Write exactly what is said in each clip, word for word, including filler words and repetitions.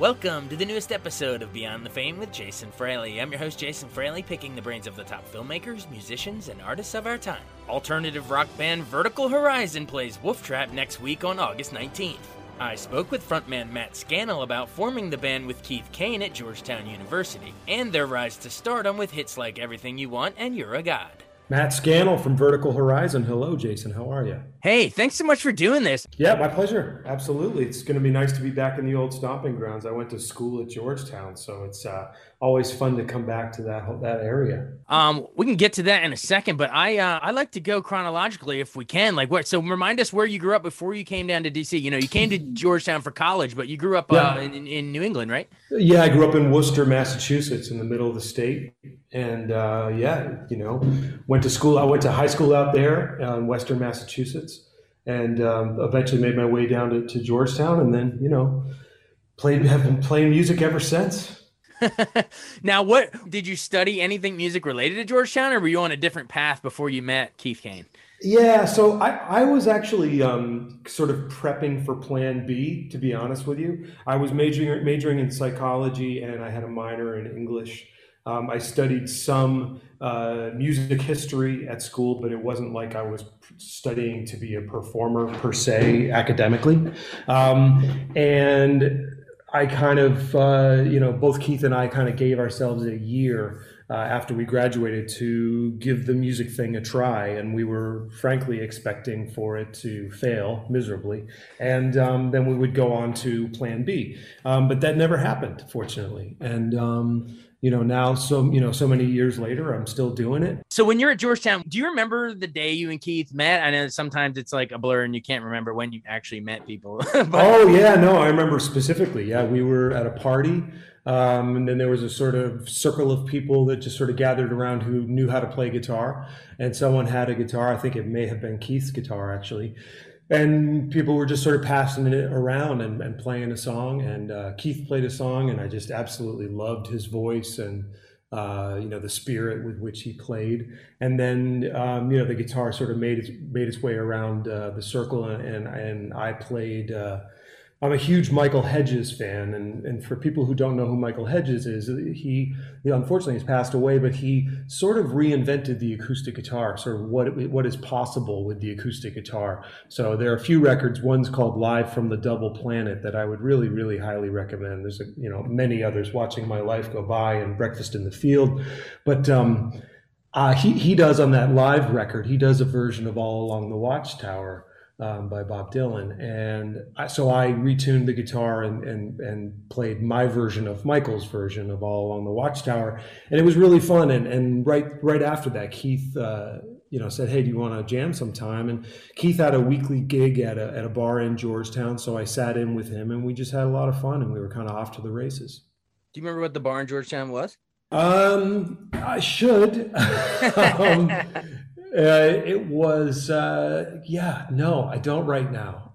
Welcome to the newest episode of Beyond the Fame with Jason Fraley. I'm your host, Jason Fraley, picking the brains of the top filmmakers, musicians, and artists of our time. Alternative rock band Vertical Horizon plays Wolf Trap next week on August nineteenth. I spoke with frontman Matt Scannell about forming the band with Keith Kane at Georgetown University and their rise to stardom with hits like Everything You Want and You're a God. Matt Scannell from Vertical Horizon. Hello, Jason. How are you? Hey, thanks so much for doing this. Yeah, my pleasure. Absolutely. It's going to be nice to be back in the old stomping grounds. I went to school at Georgetown, so it's uh, always fun to come back to that that area. Um, we can get to that in a second, but I uh, I like to go chronologically if we can. Like, what? So remind us where you grew up before you came down to D C. You know, you came to Georgetown for college, but you grew up yeah. uh, in, in New England, right? Yeah, I grew up in Worcester, Massachusetts, in the middle of the state. And uh, yeah, you know, went to school. I went to high school out there uh, in Western Massachusetts, and um, eventually made my way down to, to Georgetown, and then, you know, played have been playing music ever since. Now, what did you study? Anything music related to Georgetown, or were you on a different path before you met Keith Kane? Yeah, so I, I was actually um, sort of prepping for Plan B, to be honest with you. I was majoring majoring in psychology, and I had a minor in English. Um, I studied some uh, music history at school, but it wasn't like I was studying to be a performer per se academically. Um, and I kind of, uh, you know, both Keith and I kind of gave ourselves a year uh, after we graduated to give the music thing a try. And we were frankly expecting for it to fail miserably. And um, then we would go on to Plan B. Um, but that never happened, fortunately. And um You know, now, so, you know, so many years later, I'm still doing it. So when you're at Georgetown, do you remember the day you and Keith met? I know sometimes it's like a blur and you can't remember when you actually met people. but- oh, yeah. No, I remember specifically. Yeah, we were at a party. Um, and then there was a sort of circle of people that just sort of gathered around who knew how to play guitar. And someone had a guitar. I think it may have been Keith's guitar, actually. And people were just sort of passing it around and, and playing a song. And uh, Keith played a song, and I just absolutely loved his voice and, uh, you know, the spirit with which he played. And then, um, you know, the guitar sort of made its, made its way around uh, the circle, and, and I played... Uh, I'm a huge Michael Hedges fan, and, and for people who don't know who Michael Hedges is, he, he unfortunately has passed away, but he sort of reinvented the acoustic guitar, sort of what what is possible with the acoustic guitar. So there are a few records. One's called Live from the Double Planet that I would really, really highly recommend. There's a, you know, many others, Watching My Life Go By and Breakfast in the Field, but um, uh, he he does on that live record, he does a version of All Along the Watchtower. Um, by Bob Dylan, and I, so I retuned the guitar and, and and played my version of Michael's version of All Along the Watchtower, and it was really fun. And and right right after that, Keith uh, you know said, "Hey, do you want to jam sometime?" And Keith had a weekly gig at a at a bar in Georgetown, so I sat in with him, and we just had a lot of fun, and we were kind of off to the races. Do you remember what the bar in Georgetown was? Um, I should. um, Uh, it was, uh, yeah, no, I don't right now,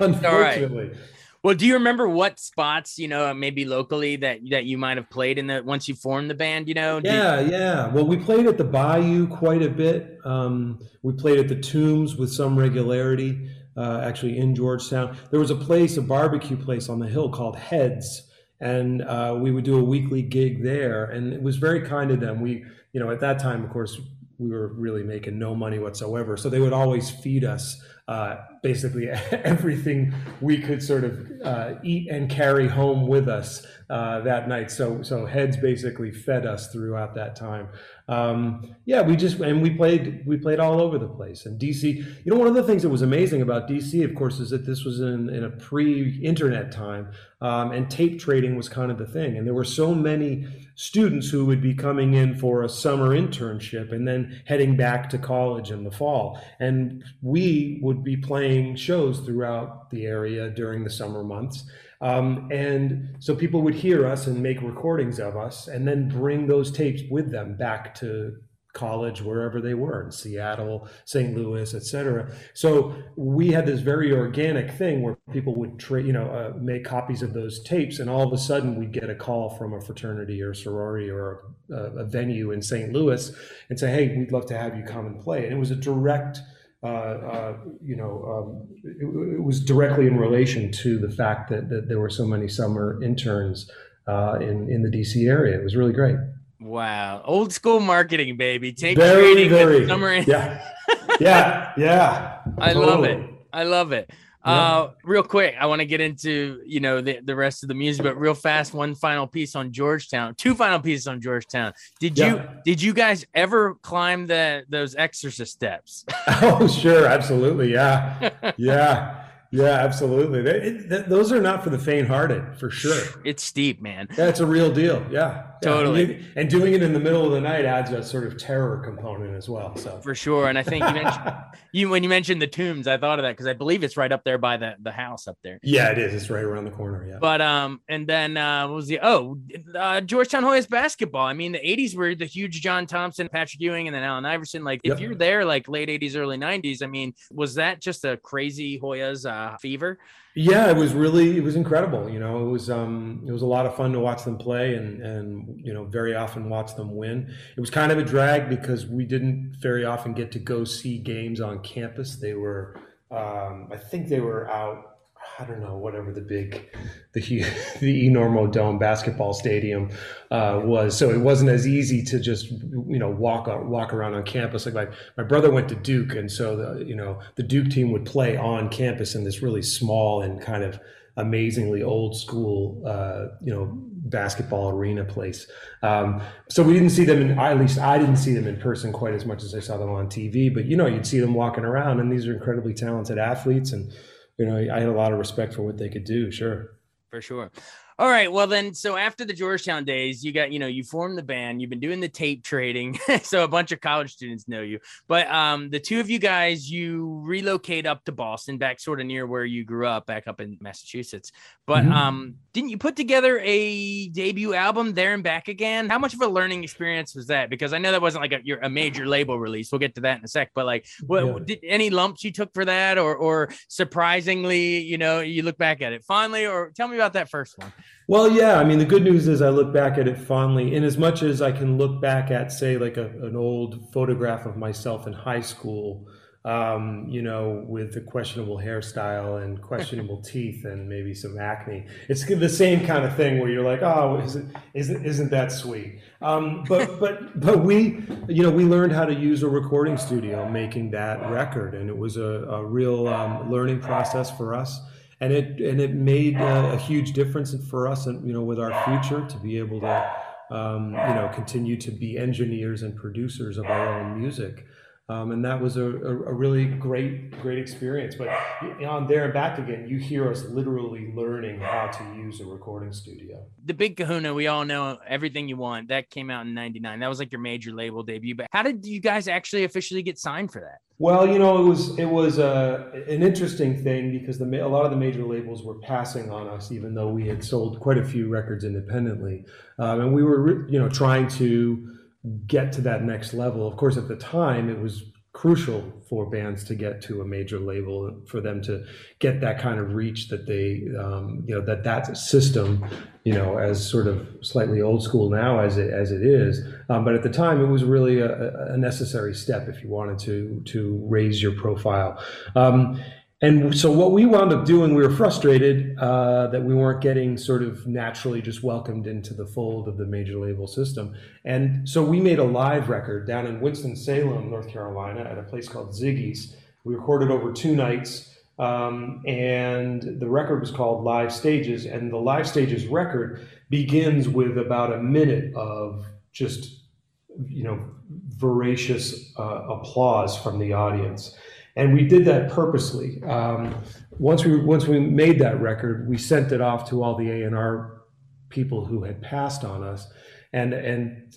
unfortunately. Right. Well, do you remember what spots, you know, maybe locally that, that you might have played in the, once you formed the band, you know? Yeah, you- yeah. Well, we played at the Bayou quite a bit. Um, we played at the Tombs with some regularity, uh, actually in Georgetown. There was a place, a barbecue place on the hill called Heads. And uh, we would do a weekly gig there. And it was very kind of them. We, you know, at that time, of course, we were really making no money whatsoever. So they would always feed us uh, basically everything we could sort of uh, eat and carry home with us uh, that night. So so Heads basically fed us throughout that time. Um, yeah, we just and we played we played all over the place. And D C, you know, one of the things that was amazing about D C, of course, is that this was in, in a pre-internet time, um, and tape trading was kind of the thing. And there were so many students who would be coming in for a summer internship and then heading back to college in the fall. And we would be playing shows throughout the area during the summer months. Um, and so people would hear us and make recordings of us and then bring those tapes with them back to college, wherever they were, in Seattle, Saint Louis, et cetera. So we had this very organic thing where people would tra- you know, uh, make copies of those tapes, and all of a sudden we'd get a call from a fraternity or sorority or a, a venue in Saint Louis and say, "Hey, we'd love to have you come and play." And it was a direct, uh, uh, you know, um, it, it was directly in relation to the fact that, that there were so many summer interns uh, in in the D C area. It was really great. Wow. Old school marketing, baby. Take very, trading very, with summer. In- yeah. Yeah. Yeah. I totally. love it. I love it. Yeah. Uh, real quick, I want to get into, you know, the, the rest of the music, but real fast, one final piece on Georgetown, two final pieces on Georgetown. Did yeah. you, did you guys ever climb the, those exorcist steps? Oh, sure. Absolutely. Yeah. Yeah. Yeah, absolutely. They, it, th- those are not for the faint-hearted, for sure. It's steep, man. That's a real deal. Yeah, totally. Yeah. And, you, and doing it in the middle of the night adds a sort of terror component as well. So for sure. And I think you mentioned you when you mentioned the Tombs, I thought of that because I believe it's right up there by the, the house up there. Yeah, it is. It's right around the corner. Yeah. But um, and then uh, what was the oh uh, Georgetown Hoyas basketball? I mean, the eighties were the huge John Thompson, Patrick Ewing, and then Allen Iverson. Like yep. if you're there, like late eighties, early nineties. I mean, was that just a crazy Hoyas? Uh, Uh, fever? Yeah, it was really, it was incredible. You know, it was, um, it was a lot of fun to watch them play and, and, you know, very often watch them win. It was kind of a drag because we didn't very often get to go see games on campus. They were, um, I think they were out, I don't know, whatever the big, the the Enormo Dome basketball stadium uh, was. So it wasn't as easy to just, you know, walk walk around on campus. Like my, my brother went to Duke, and so the, you know, the Duke team would play on campus in this really small and kind of amazingly old school, uh, you know, basketball arena place. Um, so we didn't see them, in, at least I didn't see them in person quite as much as I saw them on T V. But you know, you'd see them walking around, and these are incredibly talented athletes, and you know, I had a lot of respect for what they could do. Sure. For sure. All right. Well, then, so after the Georgetown days, you got, you know, you formed the band, you've been doing the tape trading. So a bunch of college students know you, but um, the two of you guys, you relocate up to Boston, back sort of near where you grew up, back up in Massachusetts. But mm-hmm. um, didn't you put together a debut album, There and Back Again? How much of a learning experience was that? Because I know that wasn't like a, your, a major label release. We'll get to that in a sec, but like what, yeah. did any lumps you took for that or, or surprisingly, you know, you look back at it fondly, or tell me about that first one. Well, yeah, I mean, the good news is I look back at it fondly, in as much as I can look back at, say, like a, an old photograph of myself in high school, um, you know, with a questionable hairstyle and questionable teeth and maybe some acne. It's the same kind of thing where you're like, oh, isn't isn't, isn't that sweet? Um, but but but we, you know, we learned how to use a recording studio making that record, and it was a, a real um, learning process for us. And it and it made a, a huge difference for us, and you know, with our future to be able to, um, you know, continue to be engineers and producers of our own music, um, and that was a, a really great great experience. But on There and Back Again, you hear us literally learning how to use a recording studio. The big kahuna, we all know, Everything You Want, that came out in ninety-nine. That was like your major label debut. But how did you guys actually officially get signed for that? Well, you know, it was it was uh, an interesting thing because the a lot of the major labels were passing on us, even though we had sold quite a few records independently, um, and we were, you know, trying to get to that next level. Of course, at the time, it was crucial for bands to get to a major label, for them to get that kind of reach that they, um, you know, that that system, you know, as sort of slightly old school now as it as it is. Um, but at the time, it was really a, a necessary step if you wanted to to raise your profile. Um, and so what we wound up doing, we were frustrated uh, that we weren't getting sort of naturally just welcomed into the fold of the major label system. And so we made a live record down in Winston-Salem, North Carolina, at a place called Ziggy's. We recorded over two nights, um, and the record was called Live Stages. And the Live Stages record begins with about a minute of just, you know, voracious uh, applause from the audience. And we did that purposely. Um, once we once we made that record, we sent it off to all the A and R people who had passed on us, and and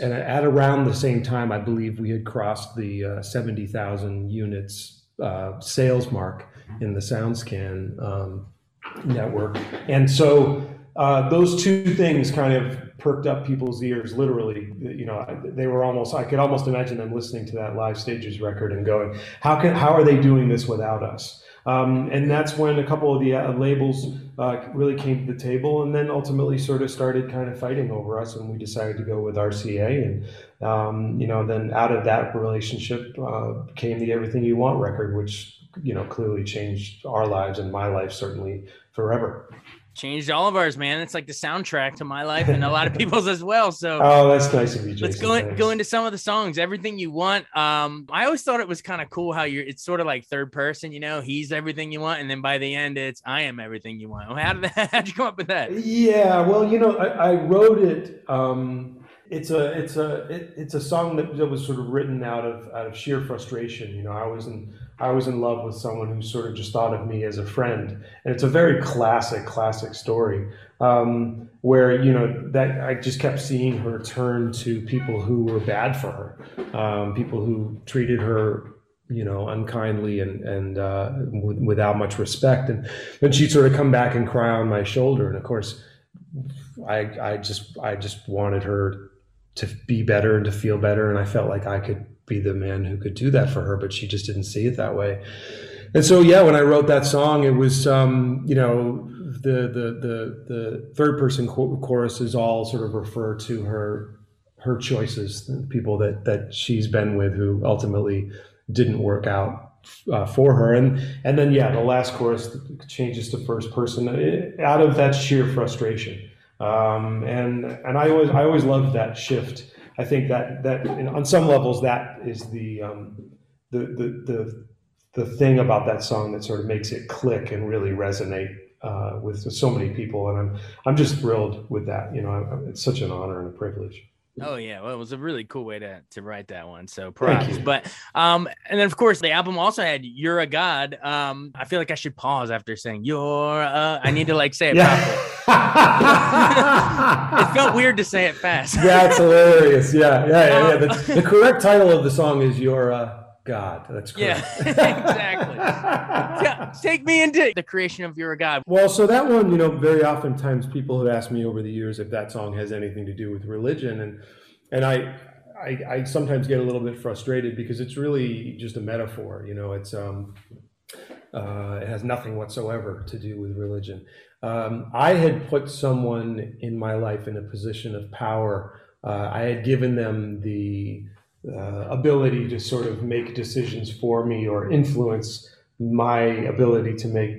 and at around the same time, I believe we had crossed the uh, seventy thousand units uh, sales mark in the SoundScan um, network. And so uh, those two things kind of perked up people's ears, literally. You know, they were almost, I could almost imagine them listening to that Live Stages record and going, how can, how are they doing this without us? Um, and that's when a couple of the uh, labels uh, really came to the table, and then ultimately sort of started kind of fighting over us, and we decided to go with R C A. And, um, you know, then out of that relationship uh, came the Everything You Want record, which, you know, clearly changed our lives and my life certainly forever. Changed all of ours, man. It's like the soundtrack to my life and a lot of people's as well. So, oh, that's nice of you, Jason. Let's go, in, go into some of the songs. Everything You Want. Um, I always thought it was kind of cool how you're, it's sort of like third person, you know, he's everything you want. And then by the end, it's, I am everything you want. How did that, how'd you come up with that? Yeah, well, you know, I, I wrote it. Um, it's a, it's a, it, it's a song that, that was sort of written out of, out of sheer frustration. You know, I was in, I was in love with someone who sort of just thought of me as a friend. And it's a very classic, classic story um, where, you know, that I just kept seeing her turn to people who were bad for her, um, people who treated her, you know, unkindly and, and uh, w- without much respect. And then she'd sort of come back and cry on my shoulder. And of course, I, I just, I just wanted her to be better and to feel better. And I felt like I could be the man who could do that for her, but she just didn't see it that way. And so, yeah, when I wrote that song, it was, um, you know, the the the, the third person cho- choruses all sort of refer to her her choices, people that that she's been with who ultimately didn't work out uh, for her. And and then, yeah, the last chorus changes to first person it, out of that sheer frustration. Um, and and I always I always loved that shift. I think that that on some levels that is the um, the, the the the thing about that song that sort of makes it click and really resonate uh, with, with so many people, and I'm I'm just thrilled with that. You know, I, it's such an honor and a privilege. Oh yeah, well, it was a really cool way to to write that one. So props. But um, and then of course the album also had "You're a God." Um, I feel like I should pause after saying "You're." A... I need to like say it yeah. properly. It felt weird to say it fast. That's hilarious. Yeah, yeah, yeah. yeah. The, the correct title of the song is "You're a God." That's correct. Yeah, exactly. Yeah, take me into the creation of "You're a God." Well, so that one, you know, very oftentimes people have asked me over the years if that song has anything to do with religion, and and I I, I sometimes get a little bit frustrated because it's really just a metaphor. You know, it's um uh, it has nothing whatsoever to do with religion. Um, I had put someone in my life in a position of power. Uh, I had given them the uh, ability to sort of make decisions for me or influence my ability to make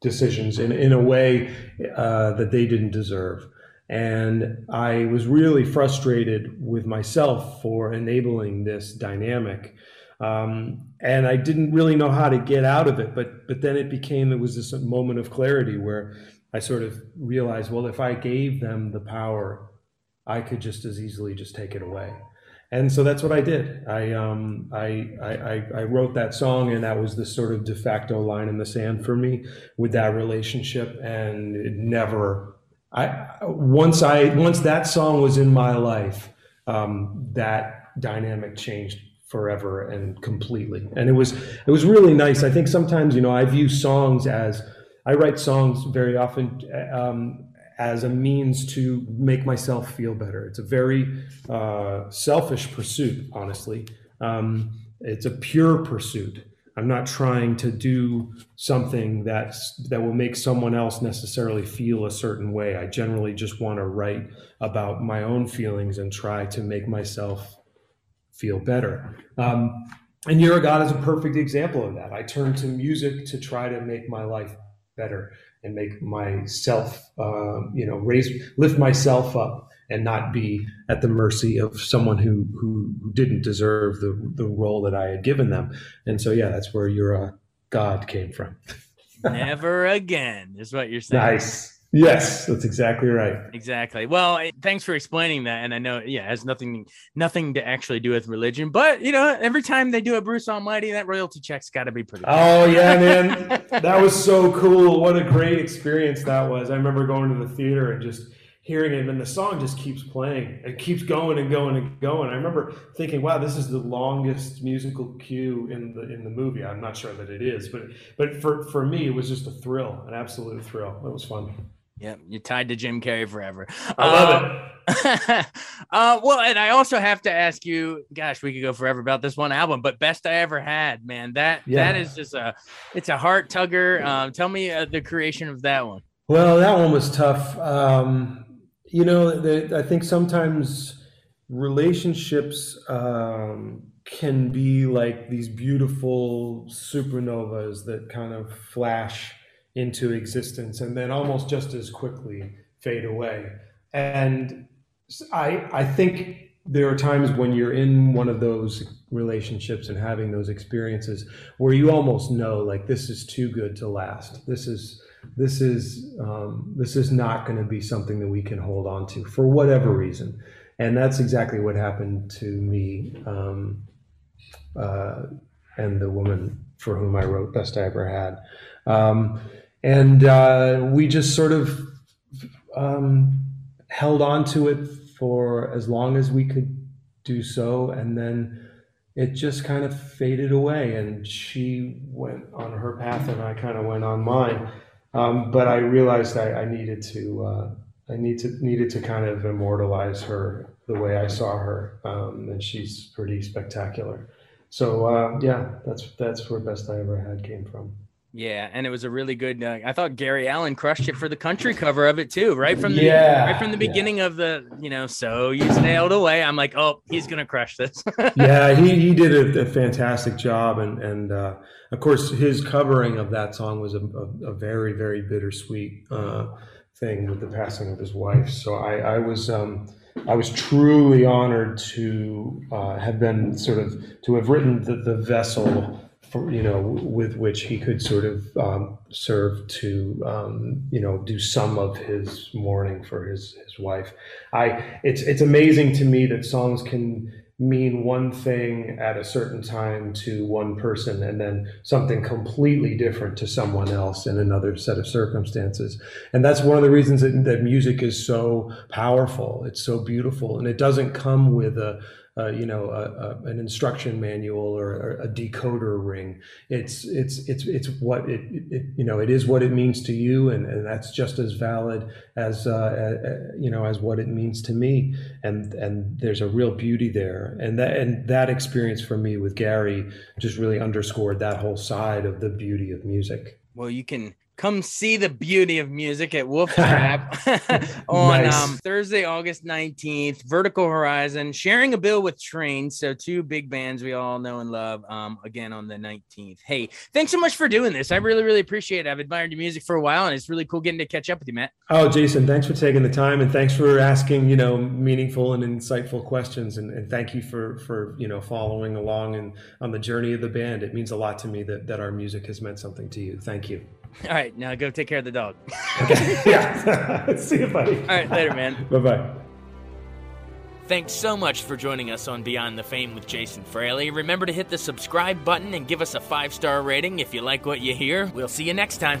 decisions in, in a way uh, that they didn't deserve. And I was really frustrated with myself for enabling this dynamic. Um, and I didn't really know how to get out of it. But but then it became, it was this moment of clarity where I sort of realized, well, if I gave them the power, I could just as easily just take it away. And so that's what I did. I um I I, I wrote that song, and that was the sort of de facto line in the sand for me with that relationship. And it never, I once I once that song was in my life, um, that dynamic changed forever and completely. And it was it was really nice. I think sometimes, you know, I view songs as, I write songs very often um, as a means to make myself feel better. It's a very uh, selfish pursuit, honestly. Um, it's a pure pursuit. I'm not trying to do something that's, that will make someone else necessarily feel a certain way. I generally just want to write about my own feelings and try to make myself feel better. Um, and You're a God is a perfect example of that. I turned to music to try to make my life better and make myself, uh, you know, raise, lift myself up and not be at the mercy of someone who who didn't deserve the the role that I had given them. And so, yeah, that's where You're a God came from. Never again is what you're saying. Nice. Yes, that's exactly right. Exactly. Well, thanks for explaining that. And I know, yeah, it has nothing, nothing to actually do with religion, but you know, every time they do a Bruce Almighty, that royalty check's got to be pretty cool. Oh yeah, man. That was so cool. What a great experience that was. I remember going to the theater and just hearing him, and the song just keeps playing. It keeps going and going and going. I remember thinking, wow, this is the longest musical cue in the, in the movie. I'm not sure that it is, but, but for, for me, it was just a thrill, an absolute thrill. It was fun. Yeah, you're tied to Jim Carrey forever. I love um, it. uh, well, and I also have to ask you, gosh, we could go forever about this one album, but Best I Ever Had, man, that yeah. that is just a, it's a heart tugger. Um, tell me uh, the creation of that one. Well, that one was tough. Um, you know, the, I think sometimes relationships um, can be like these beautiful supernovas that kind of flash into existence and then almost just as quickly fade away. And I I think there are times when you're in one of those relationships and having those experiences where you almost know, like, this is too good to last. This is this is um, this is not going to be something that we can hold on to for whatever reason. And that's exactly what happened to me um, uh, and the woman for whom I wrote Best I Ever Had. Um, And uh, we just sort of um, held on to it for as long as we could do so. And then it just kind of faded away, and she went on her path and I kind of went on mine. Um, but I realized I, I needed to, uh, I need to, needed to kind of immortalize her the way I saw her. Um, and she's pretty spectacular. So uh, yeah, that's, that's where Best I Ever Had came from. Yeah, and it was a really good. Uh, I thought Gary Allan crushed it for the country cover of it too, right from the yeah, right from the beginning yeah. of the, you know. So you sailed away. I'm like, oh, he's gonna crush this. yeah, he he did a, a fantastic job, and and uh, of course his covering of that song was a, a, a very very bittersweet uh, thing with the passing of his wife. So I I was um, I was truly honored to uh, have been sort of to have written the, the vessel, you know, with which he could sort of um, serve to, um, you know, do some of his mourning for his, his wife. I, it's, it's amazing to me that songs can mean one thing at a certain time to one person and then something completely different to someone else in another set of circumstances. And that's one of the reasons that, that music is so powerful. It's so beautiful, and it doesn't come with a, Uh, you know, a, a, an instruction manual or, or a decoder ring. It's it's it's it's what it, it you know it is what it means to you, and, and that's just as valid as uh, uh, you know as what it means to me. And and there's a real beauty there, and that and that experience for me with Gary just really underscored that whole side of the beauty of music. Well, you can come see the beauty of music at Wolf Trap on nice. um, Thursday, August nineteenth, Vertical Horizon, sharing a bill with Train. So two big bands we all know and love, um, again on the nineteenth. Hey, thanks so much for doing this. I really, really appreciate it. I've admired your music for a while, and it's really cool getting to catch up with you, Matt. Oh, Jason, thanks for taking the time, and thanks for asking, you know, meaningful and insightful questions. And, and thank you for, for, you know, following along and on the journey of the band. It means a lot to me that, that our music has meant something to you. Thank you. All right, now go take care of the dog. Okay. Yeah. See you, buddy. All right, later, man. Bye-bye. Thanks so much for joining us on Beyond the Fame with Jason Fraley. Remember to hit the subscribe button and give us a five-star rating if you like what you hear. We'll see you next time.